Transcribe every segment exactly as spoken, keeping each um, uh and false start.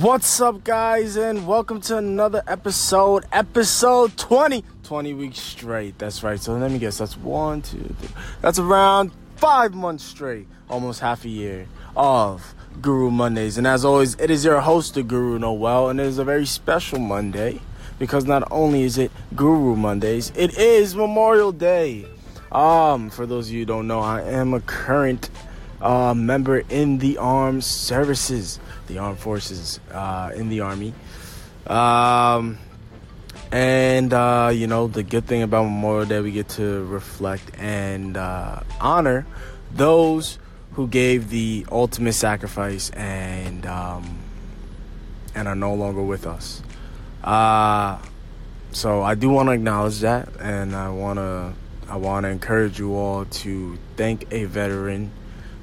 What's up, guys, and welcome to another episode, episode twenty, twenty weeks straight. That's right. So let me guess, that's one, two, three. That's around five months straight, almost half a year of Guru Mondays. And as always, it is your host, the Guru Noel, and it is a very special Monday because not only is it Guru Mondays, it is Memorial Day. Um, for those of you who don't know, I am a current uh, member in the armed services. The armed forces uh, in the army. Um, and, uh, you know, the good thing about Memorial Day, we get to reflect and uh, honor those who gave the ultimate sacrifice and um, and are no longer with us. Uh, so I do want to acknowledge that, and I want to I want to encourage you all to thank a veteran.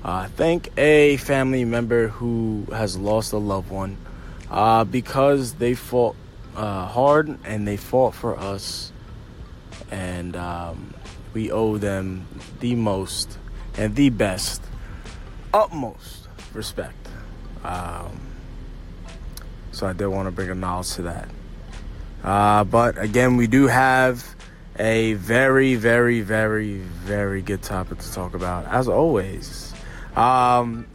Uh, thank a family member who has lost a loved one uh, because they fought uh, hard and they fought for us. And um, we owe them the most and the best, utmost respect. Um, so I did want to bring a knowledge to that. Uh, but again, we do have a very, very, very, very good topic to talk about, as always. Um,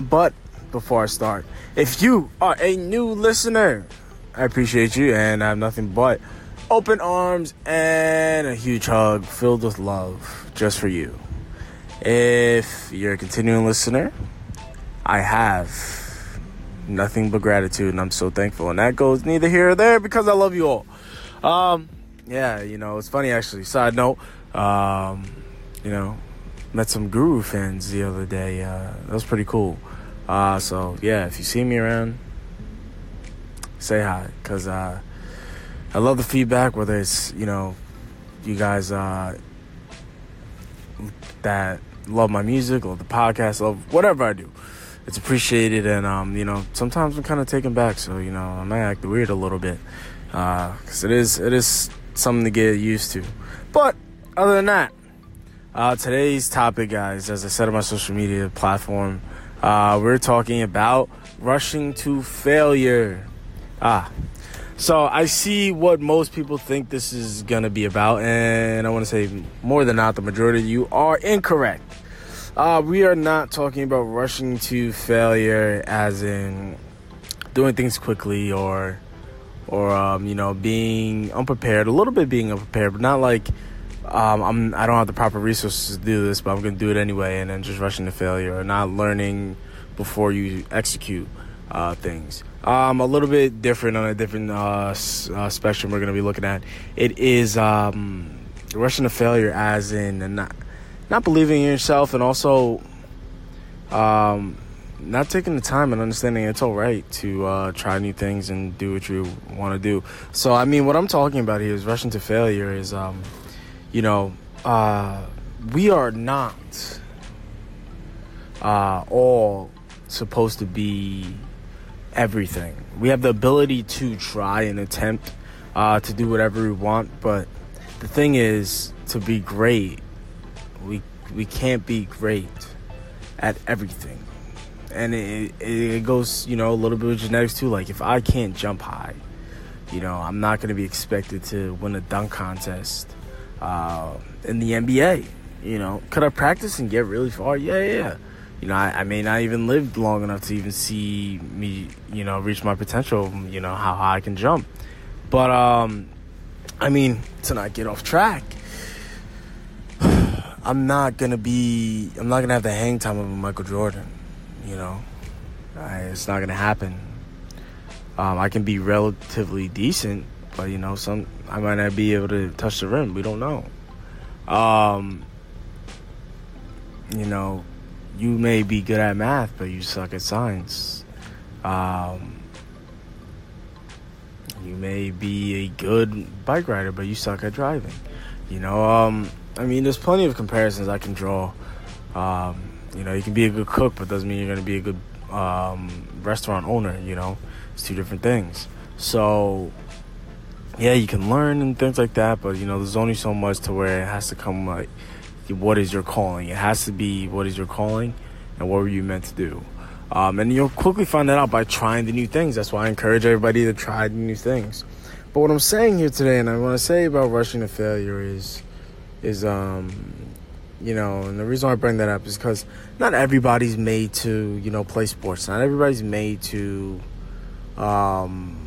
but before I start, if you are a new listener, I appreciate you, and I have nothing but open arms and a huge hug filled with love just for you. If you're a continuing listener, I have nothing but gratitude, and I'm so thankful. And that goes neither here or there because I love you all. Um, yeah, you know, it's funny actually. Side note, um, you know. Met some Guru fans the other day. Uh, that was pretty cool. Uh, so, yeah, if you see me around, say hi. Because uh, I love the feedback, whether it's, you know, you guys uh, that love my music or the podcast, love whatever I do. It's appreciated. And, um, you know, sometimes I'm kind of taken back. So, you know, I might act weird a little bit. Because uh, it is, it is something to get used to. But other than that, Uh, today's topic, guys, as I said on my social media platform, uh, we're talking about rushing to failure. Ah, so I see what most people think this is going to be about, and I want to say more than not, the majority of you are incorrect. Uh, we are not talking about rushing to failure as in doing things quickly or, or um, you know, being unprepared, a little bit being unprepared, but not like, Um, I'm, I don't have the proper resources to do this, but I'm going to do it anyway, and then just rushing to failure or not learning before you execute uh, things. Um, a little bit different on a different uh, s- uh, spectrum we're going to be looking at. It is um, rushing to failure as in not, not believing in yourself, and also um, not taking the time and understanding it's all right to uh, try new things and do what you want to do. So, I mean, what I'm talking about here is rushing to failure is... Um, You know, uh, we are not uh, all supposed to be everything. We have the ability to try and attempt uh, to do whatever we want. But the thing is, to be great, we we can't be great at everything. And it, it goes, you know, a little bit with genetics too. Like, if I can't jump high, you know, I'm not going to be expected to win a dunk contest. Uh, in the N B A, you know, could I practice and get really far? Yeah, yeah. You know, I, I may not even live long enough to even see me, you know, reach my potential, you know, how high I can jump. But, um, I mean, to not get off track, I'm not going to be, I'm not going to have the hang time of a Michael Jordan, you know. I, it's not going to happen. Um, I can be relatively decent. But, you know, some I might not be able to touch the rim. We don't know. Um, you know, you may be good at math, but you suck at science. Um, you may be a good bike rider, but you suck at driving. You know, um, I mean, there's plenty of comparisons I can draw. Um, you know, you can be a good cook, but doesn't mean you're going to be a good um, restaurant owner, you know. It's two different things. So... yeah, you can learn and things like that, but, you know, there's only so much to where it has to come, like, what is your calling? It has to be what is your calling and what were you meant to do. Um, and you'll quickly find that out by trying the new things. That's why I encourage everybody to try the new things. But what I'm saying here today, and I want to say about rushing to failure is, is um, you know, and the reason why I bring that up is because not everybody's made to, you know, play sports. Not everybody's made to um,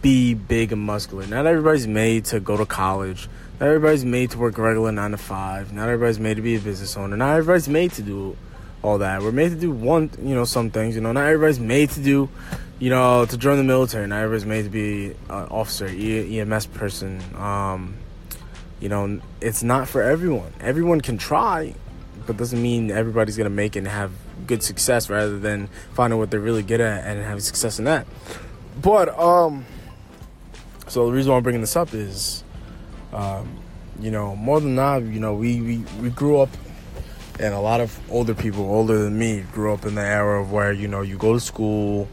be big and muscular. Not everybody's made to go to college. Not everybody's made to work regular nine to five. Not everybody's made to be a business owner. Not everybody's made to do all that. We're made to do one, you know, some things. You know, not everybody's made to do, you know, to join the military. Not everybody's made to be an officer, E- EMS person. Um, you know, it's not for everyone. Everyone can try, but doesn't mean everybody's gonna make it and have good success. Rather than finding what they're really good at and having success in that. But um, so the reason why I'm bringing this up is, um, you know, more than not, you know, we we, we grew up. And a lot of older people, older than me, grew up in the era of where, you know, you go to school,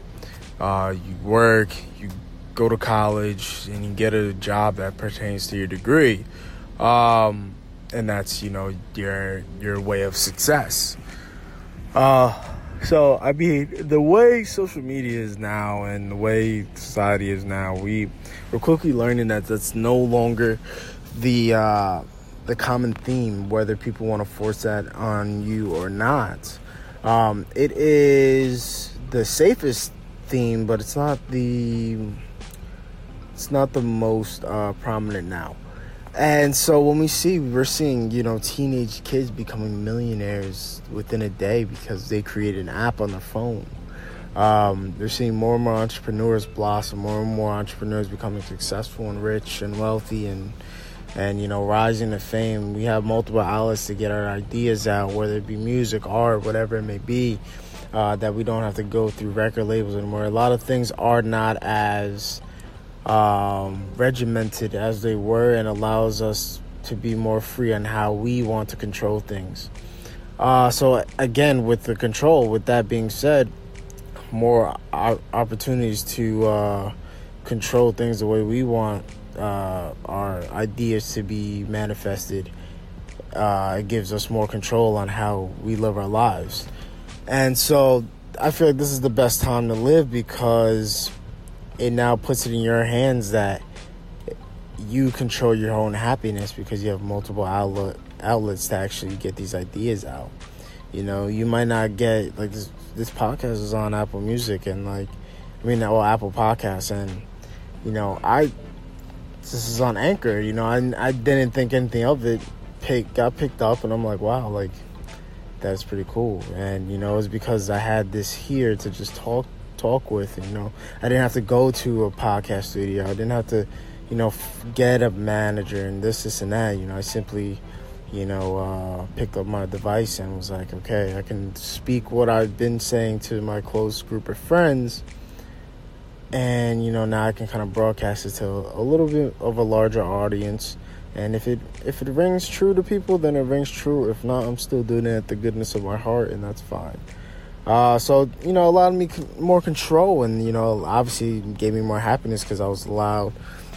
uh, you work, you go to college, and you get a job that pertains to your degree. Um, and that's, you know, your your way of success. Uh, so, I mean, the way social media is now and the way society is now, we, we're quickly learning that that's no longer the... Uh, the common theme, whether people want to force that on you or not. Um, it is the safest theme, but it's not the it's not the most uh, prominent now. And so when we see, we're seeing, you know, teenage kids becoming millionaires within a day because they create an app on their phone. Um, they're seeing more and more entrepreneurs blossom, more and more entrepreneurs becoming successful and rich and wealthy and And, you know, rising to fame. We have multiple outlets to get our ideas out, whether it be music, art, whatever it may be, uh, that we don't have to go through record labels anymore. A lot of things are not as um, regimented as they were, and allows us to be more free on how we want to control things. Uh, so, again, with the control, with that being said, more o- opportunities to uh, control things the way we want. Uh, our ideas to be manifested. Uh, it gives us more control on how we live our lives. And so I feel like this is the best time to live, because it now puts it in your hands that you control your own happiness, because you have multiple outlet, outlets to actually get these ideas out. You know, you might not get, like, this, this podcast is on Apple Music and like, I mean, well, Apple Podcasts, and, you know, I this is on Anchor, you know, I, I didn't think anything of it, pick, got picked up, and I'm like, wow, like, that's pretty cool. And, you know, it's because I had this here to just talk talk with, you know. I didn't have to go to a podcast studio. I didn't have to, you know, get a manager and this, this, and that. You know, I simply, you know, uh, picked up my device and was like, okay, I can speak what I've been saying to my close group of friends. And, you know, now I can kind of broadcast it to a little bit of a larger audience. And if it if it rings true to people, then it rings true. If not, I'm still doing it at the goodness of my heart, and that's fine. Uh, so, you know, allowed me more control, and, you know, obviously gave me more happiness because I was allowed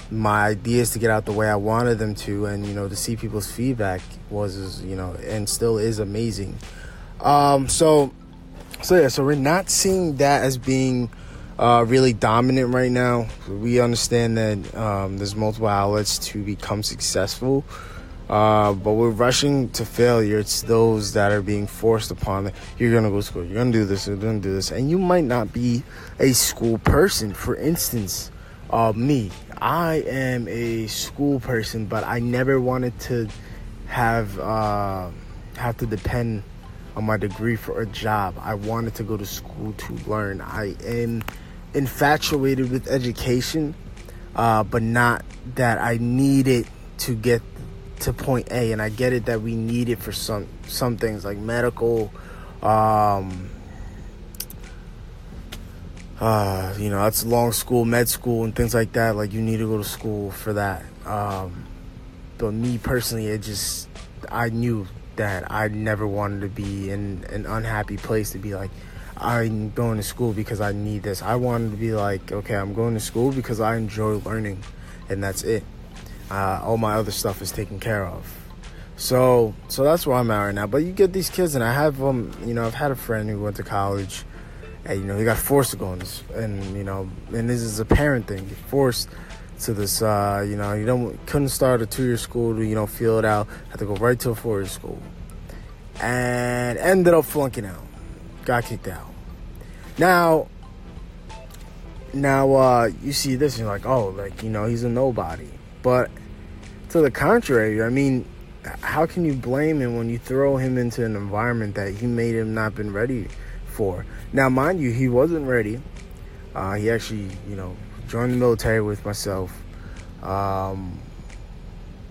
my ideas to get out the way I wanted them to. And, you know, to see people's feedback was, you know, and still is amazing. Um, so, so, yeah, so we're not seeing that as being... Uh, really dominant right now. We understand that um, there's multiple outlets to become successful, uh, but we're rushing to failure. It's those that are being forced upon that. You're going to go to school. You're going to do this. You're going to do this. And you might not be a school person. For instance, uh, me. I am a school person, but I never wanted to have, uh, have to depend on my degree for a job. I wanted to go to school to learn. I am... infatuated with education, uh, but not that I need it to get to point A. And I get it that we need it for some some things like medical, um, uh, you know, that's long school, med school, and things like that. Like, you need to go to school for that. Um, but me personally, it just, I knew that I never wanted to be in an unhappy place to be like, I'm going to school because I need this. I wanted to be like, okay, I'm going to school because I enjoy learning, and that's it. Uh, all my other stuff is taken care of. So, so that's where I'm at right now. But you get these kids, and I have, um, you know, I've had a friend who went to college, hey, you know, you got forced to go on this, and you know, and this is a parent thing. You're forced to this. Uh, you know, you don't couldn't start a two-year school to you know feel it out. Had to go right to a four-year school, and ended up flunking out. Got kicked out. Now, now uh, you see this, and you're like, oh, like you know, he's a nobody. But to the contrary, I mean, how can you blame him when you throw him into an environment that he made him not been ready for? Now, mind you, he wasn't ready. Uh, he actually, you know, joined the military with myself. Um,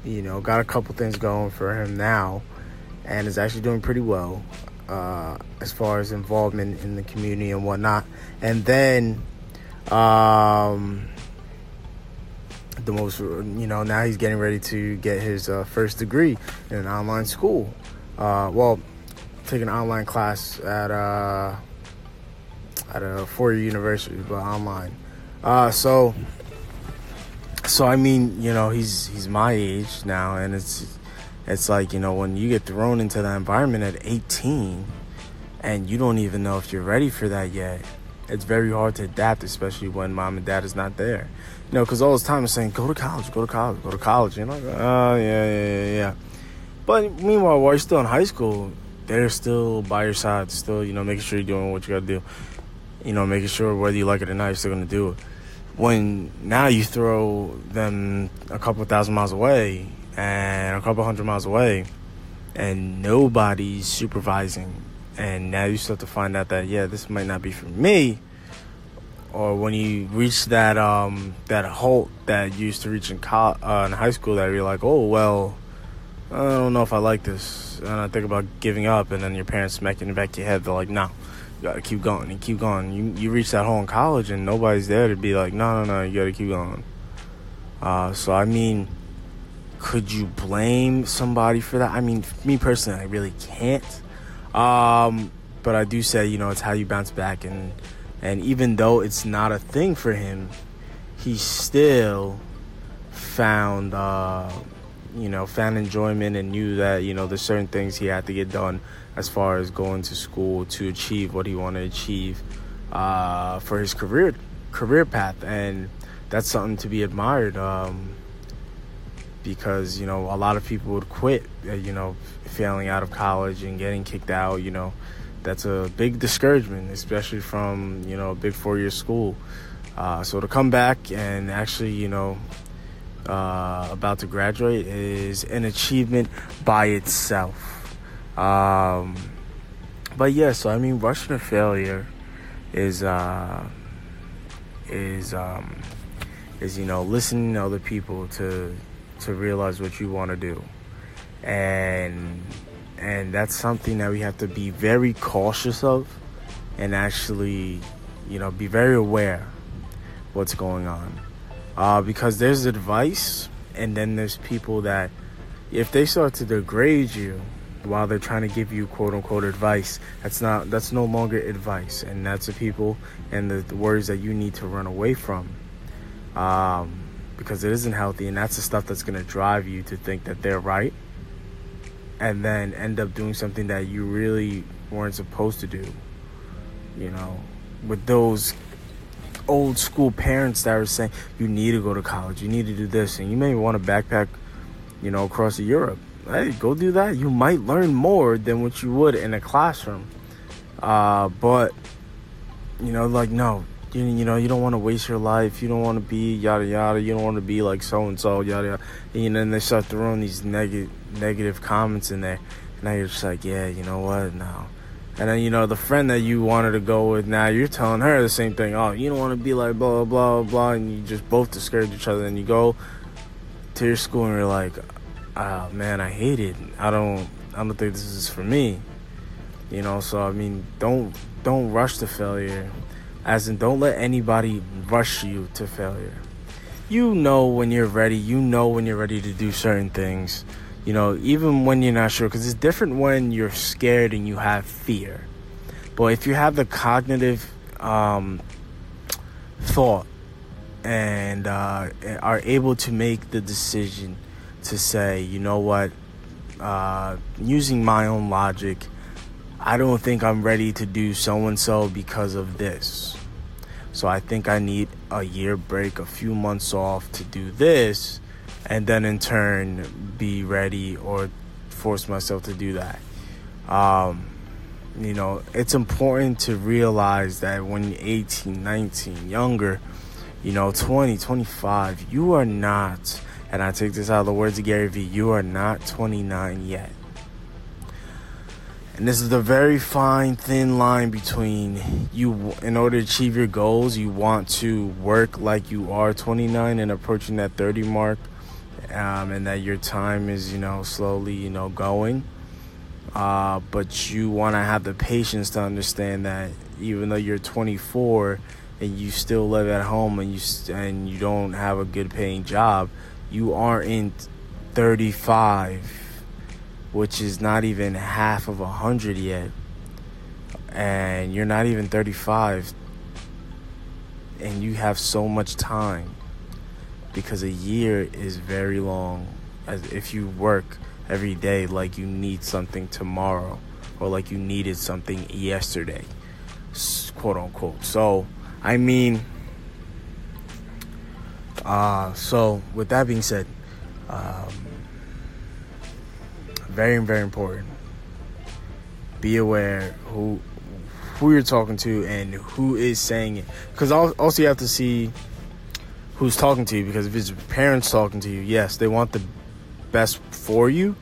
you know, got a couple things going for him now, and is actually doing pretty well uh, as far as involvement in the community and whatnot. And then, um, the most, you know, now he's getting ready to get his uh, first degree in an online school. Uh, well, take an online class at uh, at a four-year university, but online. Uh, so, so I mean, you know, he's he's my age now, and it's it's like, you know, when you get thrown into that environment at eighteen, and you don't even know if you're ready for that yet. It's very hard to adapt, especially when mom and dad is not there. You know, because all this time I'm saying, go to college, go to college, go to college. You know, like, oh, yeah, yeah, yeah, yeah. But meanwhile, while you're still in high school, they're still by your side, still, you know, making sure you're doing what you got to do. You know, making sure whether you like it or not, you're still going to do it. When now you throw them a couple thousand miles away and a couple hundred miles away and nobody's supervising, and now you start to find out that, yeah, this might not be for me. Or when you reach that um, that halt that you used to reach in, college, uh, in high school, that you're like, oh, well, I don't know if I like this. And I think about giving up, and then your parents smack you in the back of your head. They're like, no, you got to keep going and keep going. You you reach that hole in college, and nobody's there to be like, no, no, no, you got to keep going. Uh, so, I mean, could you blame somebody for that? I mean, me personally, I really can't. Um, but I do say, you know, it's how you bounce back, and and even though it's not a thing for him, he still found, uh, you know, found enjoyment and knew that, you know, there's certain things he had to get done as far as going to school to achieve what he wanted to achieve uh, for his career career path. And that's something to be admired, um, because, you know, a lot of people would quit, you know, failing out of college and getting kicked out, you know. That's a big discouragement, especially from, you know, a big four-year school. Uh, so to come back and actually, you know, uh, about to graduate is an achievement by itself. Um, but, yeah, so, I mean, rushing to failure is, uh, is, um, is, you know, listening to other people to to realize what you want to do. And... And that's something that we have to be very cautious of, and actually, you know, be very aware what's going on. Uh, because there's advice, and then there's people that, if they start to degrade you while they're trying to give you quote unquote advice, that's not, that's no longer advice. And that's the people and the, the words that you need to run away from. Um, because it isn't healthy, and that's the stuff that's going to drive you to think that they're right, and then end up doing something that you really weren't supposed to do. You know, with those old school parents that were saying, you need to go to college, you need to do this, and you may want to backpack, you know, across Europe. Hey, go do that. You might learn more than what you would in a classroom. Uh, but, you know, like, no, you, you know, you don't want to waste your life. You don't want to be yada, yada. You don't want to be like so-and-so, yada, yada. And, you know, and they start throwing these negative negative comments in there, and now you're just like, yeah, you know what, no. And then, you know, the friend that you wanted to go with, now you're telling her the same thing. Oh, you don't want to be like blah, blah, blah, and you just both discourage each other, and you go to your school and you're like, oh, man, I hate it. I don't, I don't think this is for me. You know, so, I mean, don't, don't rush to failure, as in don't let anybody rush you to failure. You know when you're ready. You know when you're ready to do certain things. You know, even when you're not sure, because it's different when you're scared and you have fear. But if you have the cognitive um, thought and uh, are able to make the decision to say, you know what, uh, using my own logic, I don't think I'm ready to do so-and-so because of this. So I think I need a year break, a few months off to do this, and then in turn be ready or force myself to do that. Um, you know, it's important to realize that when you're eighteen, nineteen, younger, you know, twenty, twenty-five, you are not, and I take this out of the words of Gary Vee, you are not twenty-nine yet. And this is the very fine, thin line between you, in order to achieve your goals, you want to work like you are twenty-nine and approaching that thirty mark, um, and that your time is, you know, slowly, you know, going. Uh, but you want to have the patience to understand that even though you're twenty-four and you still live at home and you and you don't have a good paying job, you aren't thirty-five. Which is not even half of one hundred yet, and you're not even thirty-five, and you have so much time, because a year is very long, as if you work every day like you need something tomorrow, or like you needed something yesterday, quote unquote. So, I mean, uh, so with that being said, um, very, very important. Be aware who who you're talking to and who is saying it. Because also you have to see who's talking to you. Because if it's your parents talking to you, yes, they want the best for you.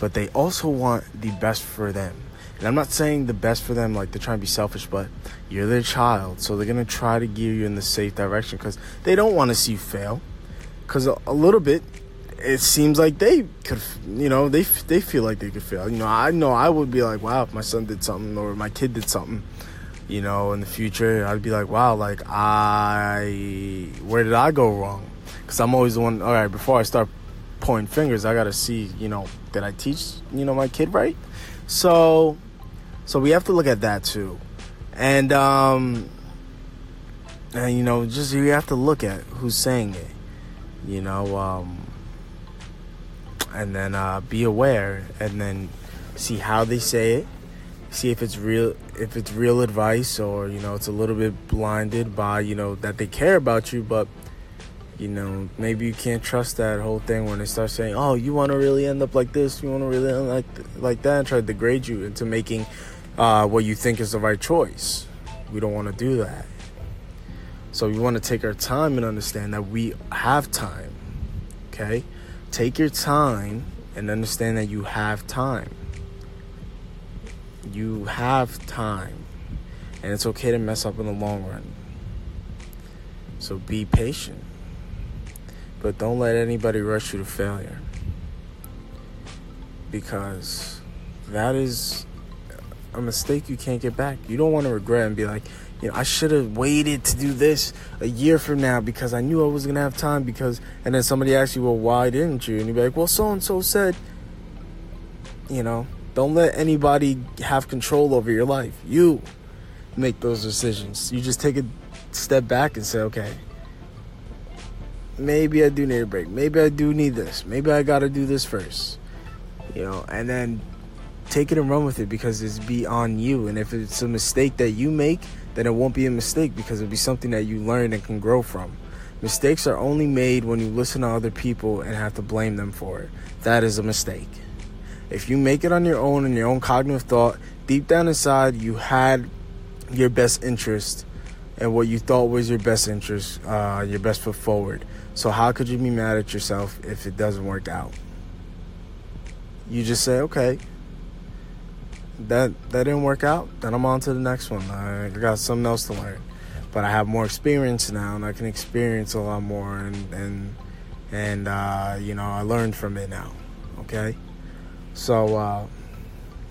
But they also want the best for them. And I'm not saying the best for them like they're trying to be selfish. But you're their child. So they're going to try to gear you in the safe direction. Because they don't want to see you fail. Because a, a little bit. It seems like they could, you know, they they feel like they could fail. You know, I know I would be like, wow, if my son did something or my kid did something, you know, in the future, I'd be like, wow, like, I, where did I go wrong? Because I'm always the one, all right, before I start pointing fingers, I got to see, you know, did I teach, you know, my kid right? So, so we have to look at that too. And, um, and you know, just you have to look at who's saying it, you know, um. And then uh, be aware, and then see how they say it. See if it's real, if it's real advice, or you know, it's a little bit blinded by you know that they care about you, but you know, maybe you can't trust that whole thing when they start saying, "Oh, you want to really end up like this? You want to really end up like th- like that?" and try to degrade you into making uh, what you think is the right choice. We don't want to do that. So we want to take our time and understand that we have time. Okay. Take your time and understand that you have time. You have time. And it's okay to mess up in the long run. So be patient. But don't let anybody rush you to failure. Because that is a mistake you can't get back. You don't want to regret and be like, you know, I should have waited to do this a year from now because I knew I was going to have time because... And then somebody asks you, well, why didn't you? And you'd be like, well, so-and-so said... You know, don't let anybody have control over your life. You make those decisions. You just take a step back and say, okay, maybe I do need a break. Maybe I do need this. Maybe I got to do this first. You know, and then take it and run with it because it's beyond you. And if it's a mistake that you make... then it won't be a mistake because it'll be something that you learn and can grow from. Mistakes are only made when you listen to other people and have to blame them for it. That is a mistake. If you make it on your own and your own cognitive thought, deep down inside you had your best interest and what you thought was your best interest, uh, your best foot forward. So how could you be mad at yourself if it doesn't work out? You just say, okay. That that didn't work out, then I'm on to the next one. I, I got something else to learn. But I have more experience now, and I can experience a lot more. And, and, and uh, you know, I learned from it now, okay? So, uh,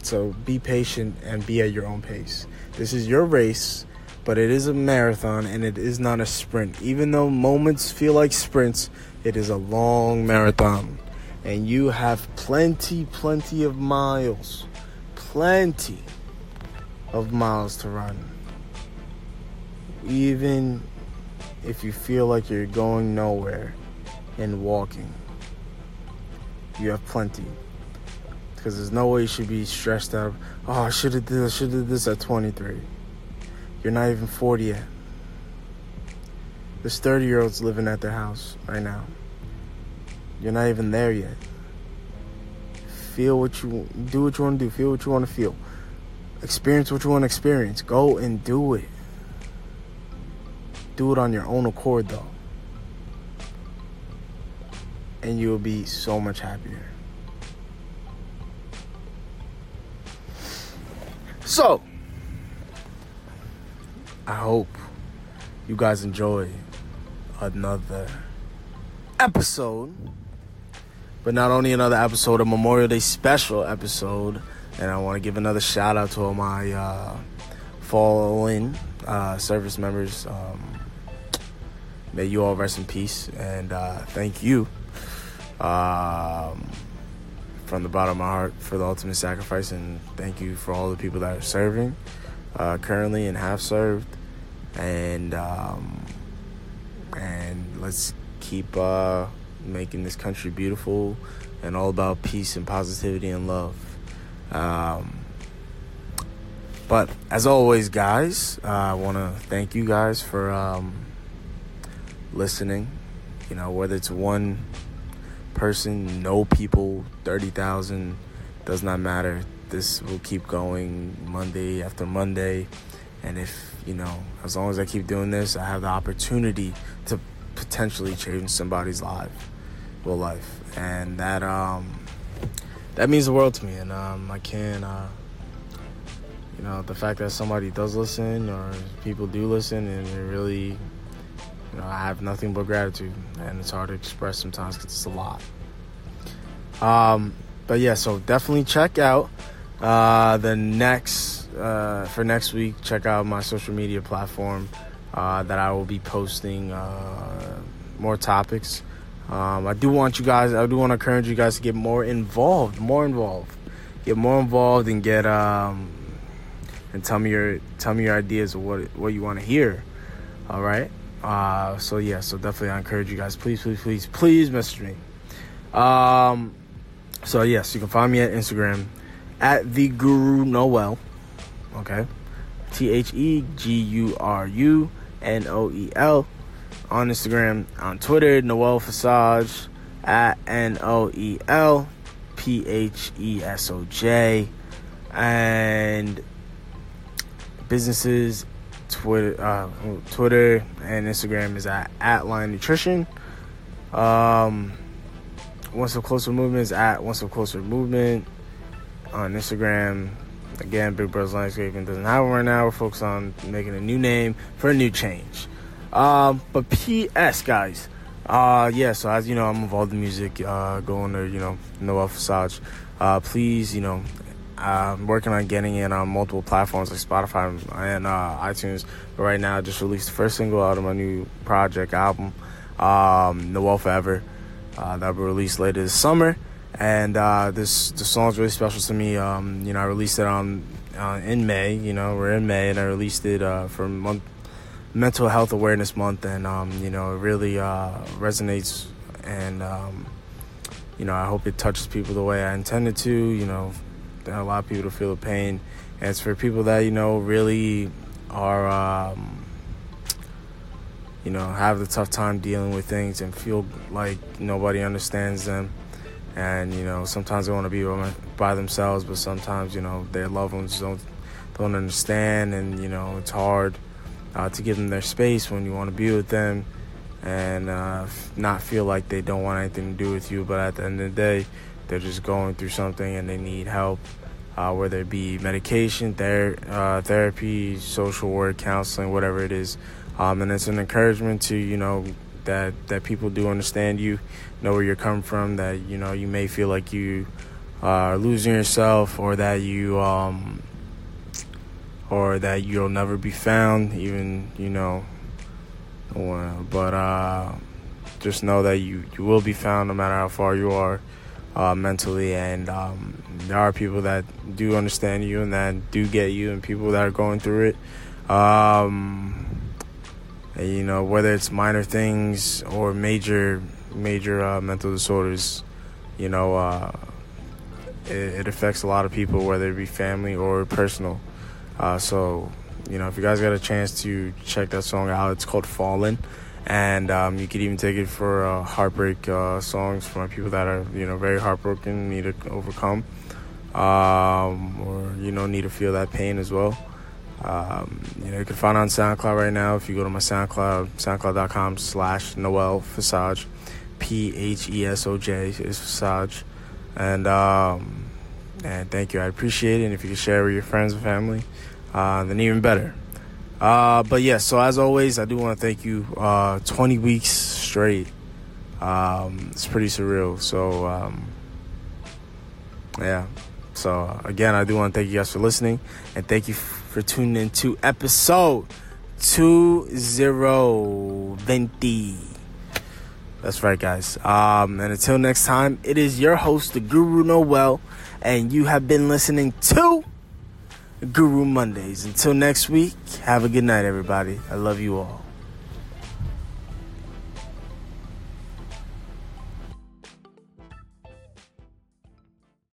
so be patient and be at your own pace. This is your race, but it is a marathon, and it is not a sprint. Even though moments feel like sprints, it is a long marathon. And you have plenty, plenty of miles... Plenty of miles to run. Even if you feel like you're going nowhere and walking, you have plenty. because there's no way you should be stressed out. Oh, I should have did this, should have did this at twenty-three. You're not even forty yet. There's thirty-year-olds living at their house right now. You're not even there yet. Feel what you do, what you want to do. Feel what you want to feel. Experience what you want to experience. Go and do it. Do it on your own accord, though. And you'll be so much happier. So, I hope you guys enjoy another episode. But not only another episode, a Memorial Day special episode. And I want to give another shout out to all my uh, Fallen uh, service members. Um, may you all rest in peace. And uh, thank you. Um, from the bottom of my heart for the ultimate sacrifice, and thank you for all the people that are serving uh, currently and have served, and um, and let's keep uh, making this country beautiful and all about peace and positivity and love. Um, but as always, guys, uh, I want to thank you guys for um, listening. You know, whether it's one person, no people, thirty thousand, does not matter. This will keep going Monday after Monday. And if, you know, as long as I keep doing this, I have the opportunity to potentially change somebody's life, well, life. And that, um, that means the world to me. And, um, I can't, uh, you know, the fact that somebody does listen or people do listen, and it really, you know, I have nothing but gratitude, and it's hard to express sometimes because it's a lot. Um, but yeah, so definitely check out uh, the next, uh, for next week, check out my social media platform uh, that I will be posting uh, more topics. Um, I do want you guys, I do want to encourage you guys to get more involved, more involved, get more involved and get, um, and tell me your, tell me your ideas of what, what you want to hear. All right. Uh, so yeah, so definitely I encourage you guys, please, please, please, please message me. Um, so yes, you can find me at Instagram at the Guru Noel. Okay. T H E G U R U N O E L on Instagram, on Twitter, Noel Fasage at N O E L P H E S O J, and businesses, Twitter, uh, Twitter and Instagram is at, at Line Nutrition. Um, Once a Closer Movement is at Once a Closer Movement on Instagram. Again, Big Brother's Landscaping doesn't have one right now. We're focused on making a new name for a new change. Um, but P S, guys, uh, yeah, so as you know, I'm involved in music, uh, going to, you know, Noel Fasage. Uh, please, you know, I'm working on getting it on multiple platforms like Spotify and uh, iTunes. But right now, I just released the first single out of my new project album, um, Noel Forever, uh, that will be released later this summer. And uh, this the song's really special to me. Um, you know, I released it on uh, in May. You know, we're in May, and I released it uh, for month, Mental Health Awareness Month. And, um, you know, it really uh, resonates. And, um, you know, I hope it touches people the way I intended to, you know, a lot of people to feel the pain. And it's for people that, you know, really are, um, you know, have the tough time dealing with things and feel like nobody understands them. And, you know, sometimes they want to be by themselves, but sometimes, you know, their loved ones don't don't understand. And, you know, it's hard uh, to give them their space when you want to be with them and uh, not feel like they don't want anything to do with you. But at the end of the day, they're just going through something and they need help, uh, whether it be medication, ther- uh, therapy, social work, counseling, whatever it is. Um, and it's an encouragement to, you know, that that people do understand you, know where you're coming from, that, you know, you may feel like you uh, are losing yourself, or that you um, or that you'll never be found, even, you know, but uh, just know that you, you will be found no matter how far you are. Uh, mentally, and um, there are people that do understand you and that do get you, and people that are going through it. Um, and, you know, whether it's minor things or major, major uh, mental disorders, you know, uh, it, it affects a lot of people, whether it be family or personal. Uh, so, you know, if you guys got a chance to check that song out, it's called Fallen. And um, you could even take it for uh, heartbreak uh, songs for people that are, you know, very heartbroken, need to overcome, um, or, you know, need to feel that pain as well. Um, you know, you can find it on SoundCloud right now. If you go to my SoundCloud, soundcloud.com slash Noel Fasage, P H E S O J is Fasage. And, um, and thank you. I appreciate it. And if you could share with your friends and family, uh, then even better. Uh, but yeah, so as always, I do want to thank you, uh, twenty weeks straight. Um, it's pretty surreal. So, um, yeah. So again, I do want to thank you guys for listening, and thank you f- for tuning in to episode two thousand twenty. That's right, guys. Um, and until next time, it is your host, the Guru Noel, and you have been listening to Guru Mondays. Until next week, have a good night, everybody. I love you all.